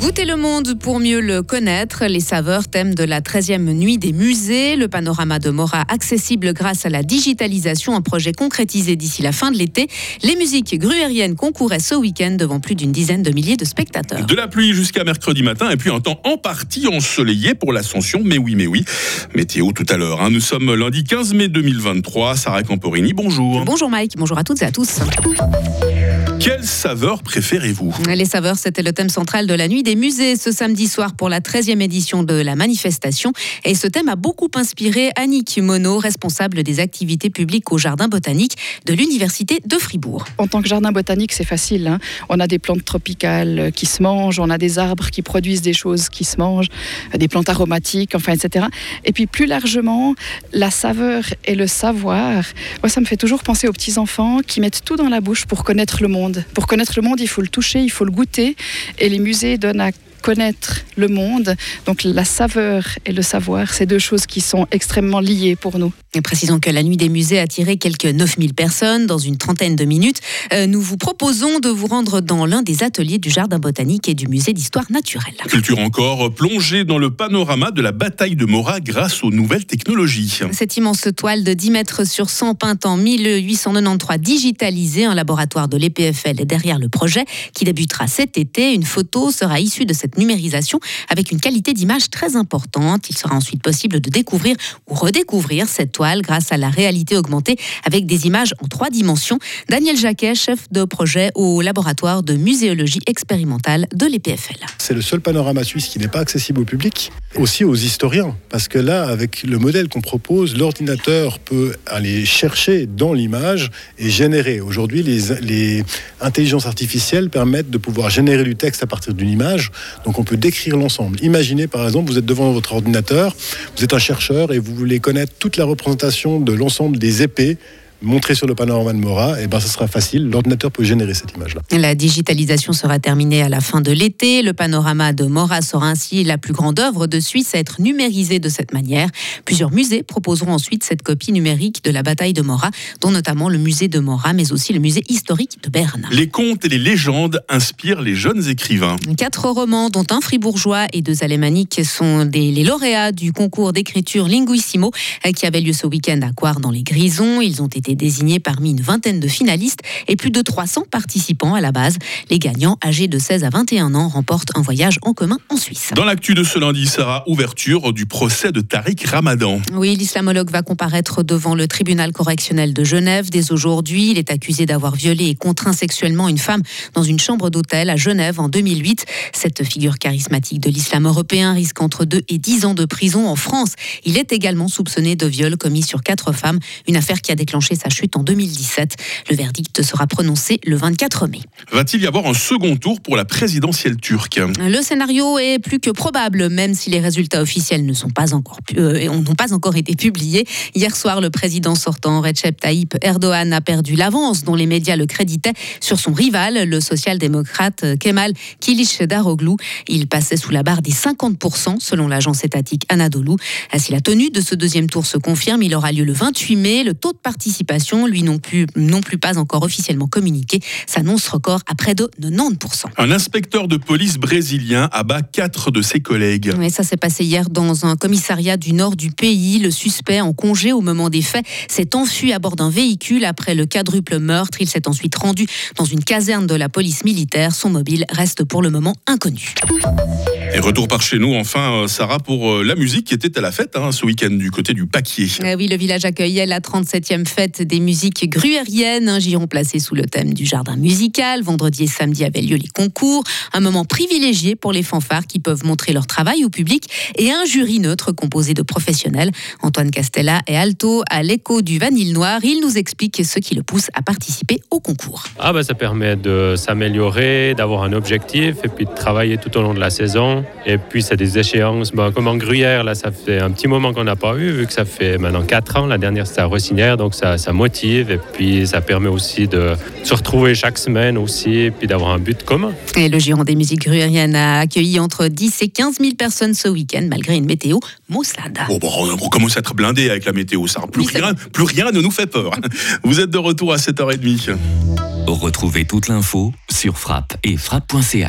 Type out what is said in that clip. Goûtez le monde pour mieux le connaître. Les saveurs, thème de la 13e nuit des musées. Le panorama de Mora accessible grâce à la digitalisation, un projet concrétisé d'ici la fin de l'été. Les musiques gruériennes concouraient ce week-end devant plus d'une dizaine de milliers de spectateurs. De la pluie jusqu'à mercredi matin et puis un temps en partie ensoleillé pour l'Ascension. Mais oui. Météo tout à l'heure. Nous sommes lundi 15 mai 2023. Sarah Camporini, bonjour. Bonjour Mike, bonjour à toutes et à tous. Quelle saveur préférez-vous ? Les saveurs, c'était le thème central de la nuit des musées ce samedi soir pour la 13e édition de la manifestation. Et ce thème a beaucoup inspiré Annick Monod, responsable des activités publiques au jardin botanique de l'université de Fribourg. En tant que jardin botanique, c'est facile. On a des plantes tropicales qui se mangent, on a des arbres qui produisent des choses qui se mangent, des plantes aromatiques, enfin, etc. Et puis plus largement, la saveur et le savoir. Moi, ça me fait toujours penser aux petits-enfants qui mettent tout dans la bouche pour connaître le monde. Pour connaître le monde, il faut le toucher, il faut le goûter. Et les musées donnent à connaître le monde. Donc la saveur et le savoir, c'est deux choses qui sont extrêmement liées pour nous. Et précisons que la nuit des musées a attiré quelques 9000 personnes dans une trentaine de minutes. Nous vous proposons de vous rendre dans l'un des ateliers du jardin botanique et du musée d'histoire naturelle. Culture encore, plongée dans le panorama de la bataille de Mora grâce aux nouvelles technologies. Cette immense toile de 10 mètres sur 100 peinte en 1893 digitalisée, un laboratoire de l'EPFL est derrière le projet qui débutera cet été. Une photo sera issue de cette numérisation avec une qualité d'image très importante. Il sera ensuite possible de découvrir ou redécouvrir cette toile grâce à la réalité augmentée avec des images en 3 dimensions. Daniel Jacquet, chef de projet au laboratoire de muséologie expérimentale de l'EPFL. C'est le seul panorama suisse qui n'est pas accessible au public, aussi aux historiens, parce que là, avec le modèle qu'on propose, l'ordinateur peut aller chercher dans l'image et générer. Aujourd'hui, les intelligences artificielles permettent de pouvoir générer du texte à partir d'une image. Donc on peut décrire l'ensemble. Imaginez par exemple, vous êtes devant votre ordinateur, vous êtes un chercheur et vous voulez connaître toute la représentation de l'ensemble des épées montré sur le panorama de Mora, et ça sera facile. L'ordinateur peut générer cette image-là. La digitalisation sera terminée à la fin de l'été. Le panorama de Mora sera ainsi la plus grande œuvre de Suisse à être numérisée de cette manière. Plusieurs musées proposeront ensuite cette copie numérique de la bataille de Mora, dont notamment le musée de Mora, mais aussi le musée historique de Berne. Les contes et les légendes inspirent les jeunes écrivains. 4 romans, dont un fribourgeois et 2 alémaniques, sont les lauréats du concours d'écriture Linguisimo, qui avait lieu ce week-end à Coire dans les Grisons. Ils ont été désignés parmi une vingtaine de finalistes et plus de 300 participants à la base. Les gagnants, âgés de 16 à 21 ans, remportent un voyage en commun en Suisse. Dans l'actu de ce lundi, Sarah, ouverture du procès de Tariq Ramadan. Oui, l'islamologue va comparaître devant le tribunal correctionnel de Genève. Dès aujourd'hui, il est accusé d'avoir violé et contraint sexuellement une femme dans une chambre d'hôtel à Genève en 2008. Cette figure charismatique de l'islam européen risque entre 2 et 10 ans de prison en France. Il est également soupçonné de viol commis sur 4 femmes, une affaire qui a déclenché sa chute en 2017. Le verdict sera prononcé le 24 mai. Va-t-il y avoir un second tour pour la présidentielle turque ? Le scénario est plus que probable, même si les résultats officiels n'ont pas encore été publiés. Hier soir, le président sortant, Recep Tayyip Erdogan, a perdu l'avance dont les médias le créditaient sur son rival, le social-démocrate Kemal Kılıçdaroğlu. Il passait sous la barre des 50% selon l'agence étatique Anadolu. Si la tenue de ce deuxième tour se confirme, il aura lieu le 28 mai. Le taux de participation, lui non plus pas encore officiellement communiqué, s'annonce record à près de 90%. Un inspecteur de police brésilien abat 4 de ses collègues. Oui, ça s'est passé hier dans un commissariat du nord du pays. Le suspect, en congé au moment des faits, s'est enfui à bord d'un véhicule après le quadruple meurtre. Il s'est ensuite rendu dans une caserne de la police militaire. Son mobile reste pour le moment inconnu. Et retour par chez nous, enfin, Sarah, pour la musique qui était à la fête ce week-end du côté du Pâquier. Oui, le village accueillait la 37e fête des musiques gruériennes, un giron placé sous le thème du jardin musical. Vendredi et samedi avaient lieu les concours, un moment privilégié pour les fanfares qui peuvent montrer leur travail au public et un jury neutre composé de professionnels. Antoine Castella est alto à l'écho du Vanille Noir. Il nous explique ce qui le pousse à participer au concours. Ça permet de s'améliorer, d'avoir un objectif et puis de travailler tout au long de la saison. Et puis, c'est des échéances. Comme en Gruyère, là, ça fait un petit moment qu'on n'a pas eu, vu que ça fait maintenant 4 ans. La dernière, c'était à Rossinière, donc ça ça motive et puis ça permet aussi de se retrouver chaque semaine aussi et puis d'avoir un but commun. Et le Giron des musiques gruyériennes a accueilli entre 10 et 15 000 personnes ce week-end malgré une météo maussade. Bon, on commence à être blindé avec la météo, ça. Plus rien ne nous fait peur. Vous êtes de retour à 7h30. Retrouvez toute l'info sur frappe et frappe.ch.